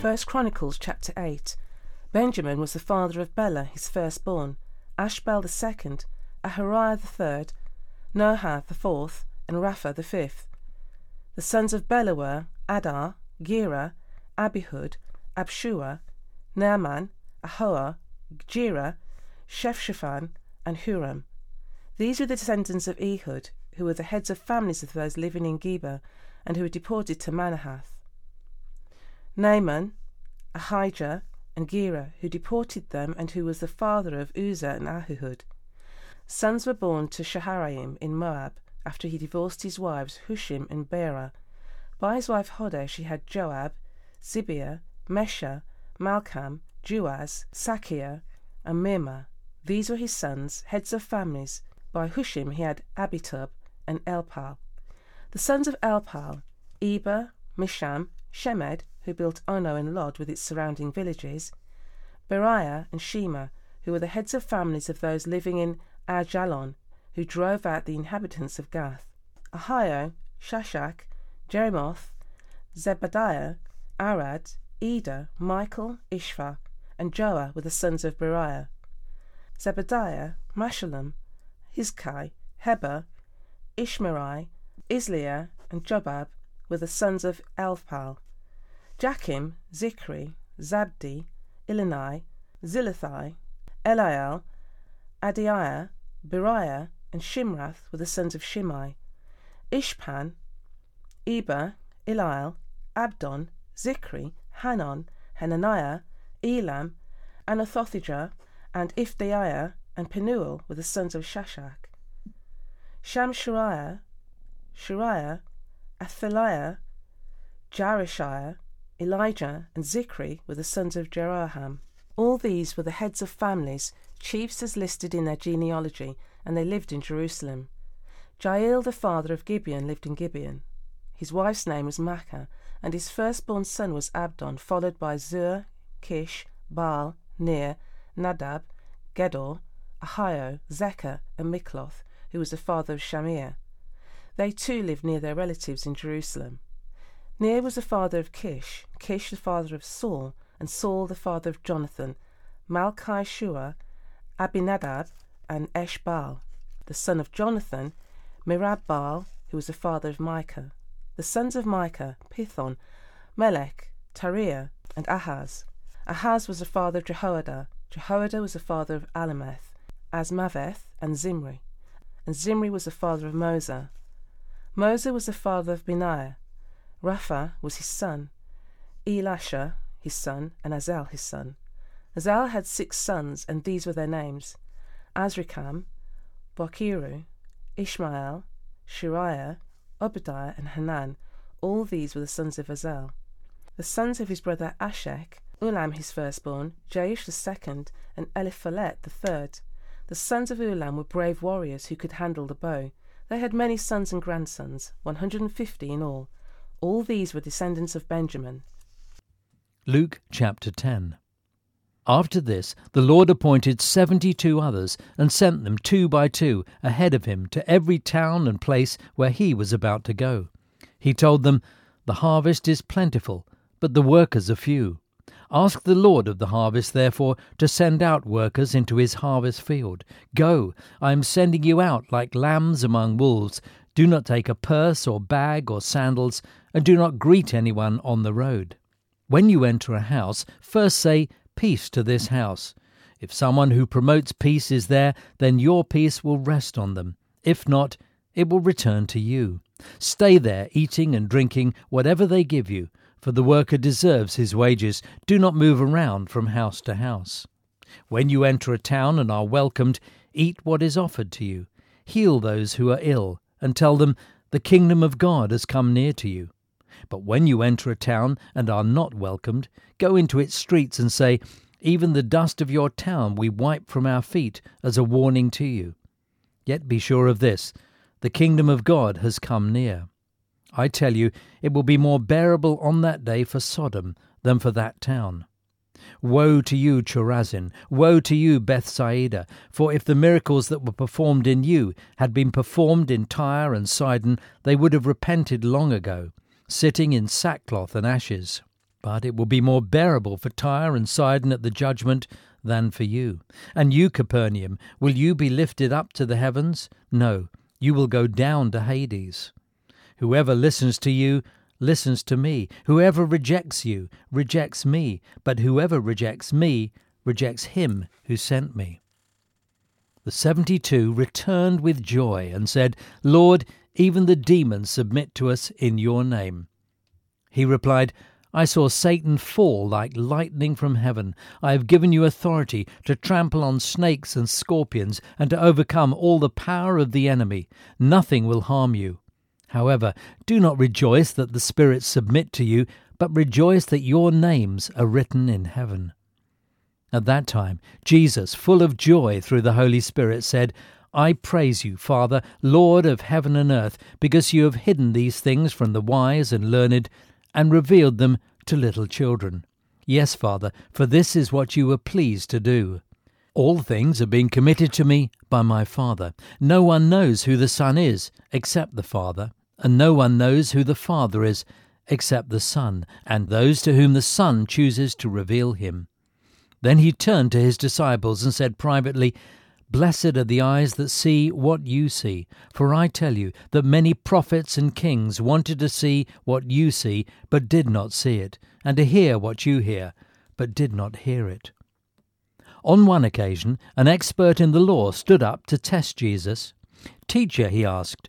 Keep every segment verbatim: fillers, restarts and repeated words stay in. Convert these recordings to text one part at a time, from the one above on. First Chronicles chapter eight. Benjamin was the father of Bela, his firstborn, Ashbel the second, Ahariah the third, Noah the fourth, and Rapha the fifth. The sons of Bela were Adar, Gera, Abihud, Abshua, Naaman, Ahoah, Gera, Shepshaphan, and Huram. These were the descendants of Ehud, who were the heads of families of those living in Geba, and who were deported to Manahath. Naaman, Ahijah, and Gera, who deported them, and who was the father of Uzzah and Ahihud. Sons were born to Shaharaim in Moab, after he divorced his wives Hushim and Berah. By his wife Hodder she had Joab, Zibiah, Mesha, Malcham, Juaz, Sakia, and Mirmah. These were his sons, heads of families. By Hushim he had Abitub and Elpal. The sons of Elpal, Eber, Misham, Shemed, who built Ono and Lod with its surrounding villages, Beriah and Shema, who were the heads of families of those living in Ajalon, who drove out the inhabitants of Gath, Ahio, Shashak, Jeremoth, Zebadiah, Arad, Eder, Michael, Ishva, and Joah were the sons of Beriah. Zebadiah, Meshullam, Hizkai, Heber, Ishmerai, Isliah, and Jobab were the sons of Elpal. Jachim, Zikri, Zabdi, Ilanai, Zilithai, Eliel, Adiah, Beriah, and Shimrath were the sons of Shimei. Ishpan, Eber, Eliel, Abdon, Zikri, Hanan, Hananiah, Elam, Anathotijah, and Ifdeiah, and Penuel were the sons of Shashak. Shamshariah, Shariah, Athaliah, Jareshiah, Elijah, and Zikri were the sons of Jeroham. All these were the heads of families, chiefs as listed in their genealogy, and they lived in Jerusalem. Jael the father of Gibeon lived in Gibeon. His wife's name was Makkah, and his firstborn son was Abdon, followed by Zur, Kish, Baal, Ner, Nadab, Gedor, Ahio, Zechah, and Mikloth, who was the father of Shamir. They too lived near their relatives in Jerusalem. Ner was the father of Kish, Kish the father of Saul, and Saul the father of Jonathan, Malchi-Shua, Abinadab, and Eshbaal, the son of Jonathan, Mirabbaal, who was the father of Micah. The sons of Micah, Pithon, Melech, Tariah, and Ahaz. Ahaz was the father of Jehoiada. Jehoiada was the father of Alameth, Azmaveth, and Zimri. And Zimri was the father of Moser. Moser was the father of Benaiah. Rapha was his son, Elisha his son, and Azel his son. Azel had six sons, and these were their names: Azrikam, Bokiru, Ishmael, Shariah, Obadiah, and Hanan. All these were the sons of Azel. The sons of his brother Ashek, Ulam his firstborn, Jeush the second, and Eliphelet the third. The sons of Ulam were brave warriors who could handle the bow. They had many sons and grandsons, one hundred fifty in all. All these were descendants of Benjamin. Luke chapter ten. After this, the Lord appointed seventy-two others and sent them two by two ahead of him to every town and place where he was about to go. He told them, "The harvest is plentiful, but the workers are few. Ask the Lord of the harvest, therefore, to send out workers into his harvest field. Go, I am sending you out like lambs among wolves. Do not take a purse or bag or sandals, and do not greet anyone on the road. When you enter a house, first say, peace to this house. If someone who promotes peace is there, then your peace will rest on them. If not, it will return to you. Stay there, eating and drinking whatever they give you, for the worker deserves his wages. Do not move around from house to house. When you enter a town and are welcomed, eat what is offered to you. Heal those who are ill, and tell them, the kingdom of God has come near to you. But when you enter a town and are not welcomed, go into its streets and say, even the dust of your town we wipe from our feet as a warning to you. Yet be sure of this, the kingdom of God has come near. I tell you, it will be more bearable on that day for Sodom than for that town. Woe to you, Chorazin! Woe to you, Bethsaida! For if the miracles that were performed in you had been performed in Tyre and Sidon, they would have repented long ago, sitting in sackcloth and ashes. But it will be more bearable for Tyre and Sidon at the judgment than for you. And you, Capernaum, will you be lifted up to the heavens? No, you will go down to Hades. Whoever listens to you listens to me. Whoever rejects you rejects me, but whoever rejects me rejects him who sent me. The seventy-two returned with joy and said, Lord, even the demons submit to us in your name. He replied, I saw Satan fall like lightning from heaven. I have given you authority to trample on snakes and scorpions and to overcome all the power of the enemy. Nothing will harm you. However, do not rejoice that the spirits submit to you, but rejoice that your names are written in heaven. At that time, Jesus, full of joy through the Holy Spirit, said, I praise you, Father, Lord of heaven and earth, because you have hidden these things from the wise and learned and revealed them to little children. Yes, Father, for this is what you were pleased to do. All things are being committed to me by my Father. No one knows who the Son is except the Father, and no one knows who the Father is except the Son, and those to whom the Son chooses to reveal him. Then he turned to his disciples and said privately, Blessed are the eyes that see what you see, for I tell you that many prophets and kings wanted to see what you see, but did not see it, and to hear what you hear, but did not hear it. On one occasion, an expert in the law stood up to test Jesus. Teacher, he asked,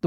The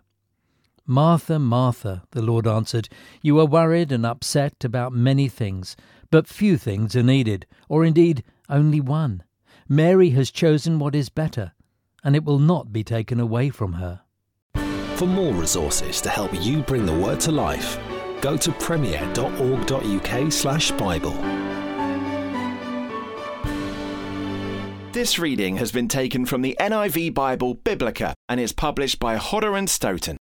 Martha, Martha, the Lord answered, you are worried and upset about many things, but few things are needed, or indeed only one. Mary has chosen what is better, and it will not be taken away from her. For more resources to help you bring the word to life, go to premier dot org dot U K slash Bible. This reading has been taken from the N I V Bible Biblica and is published by Hodder and Stoughton.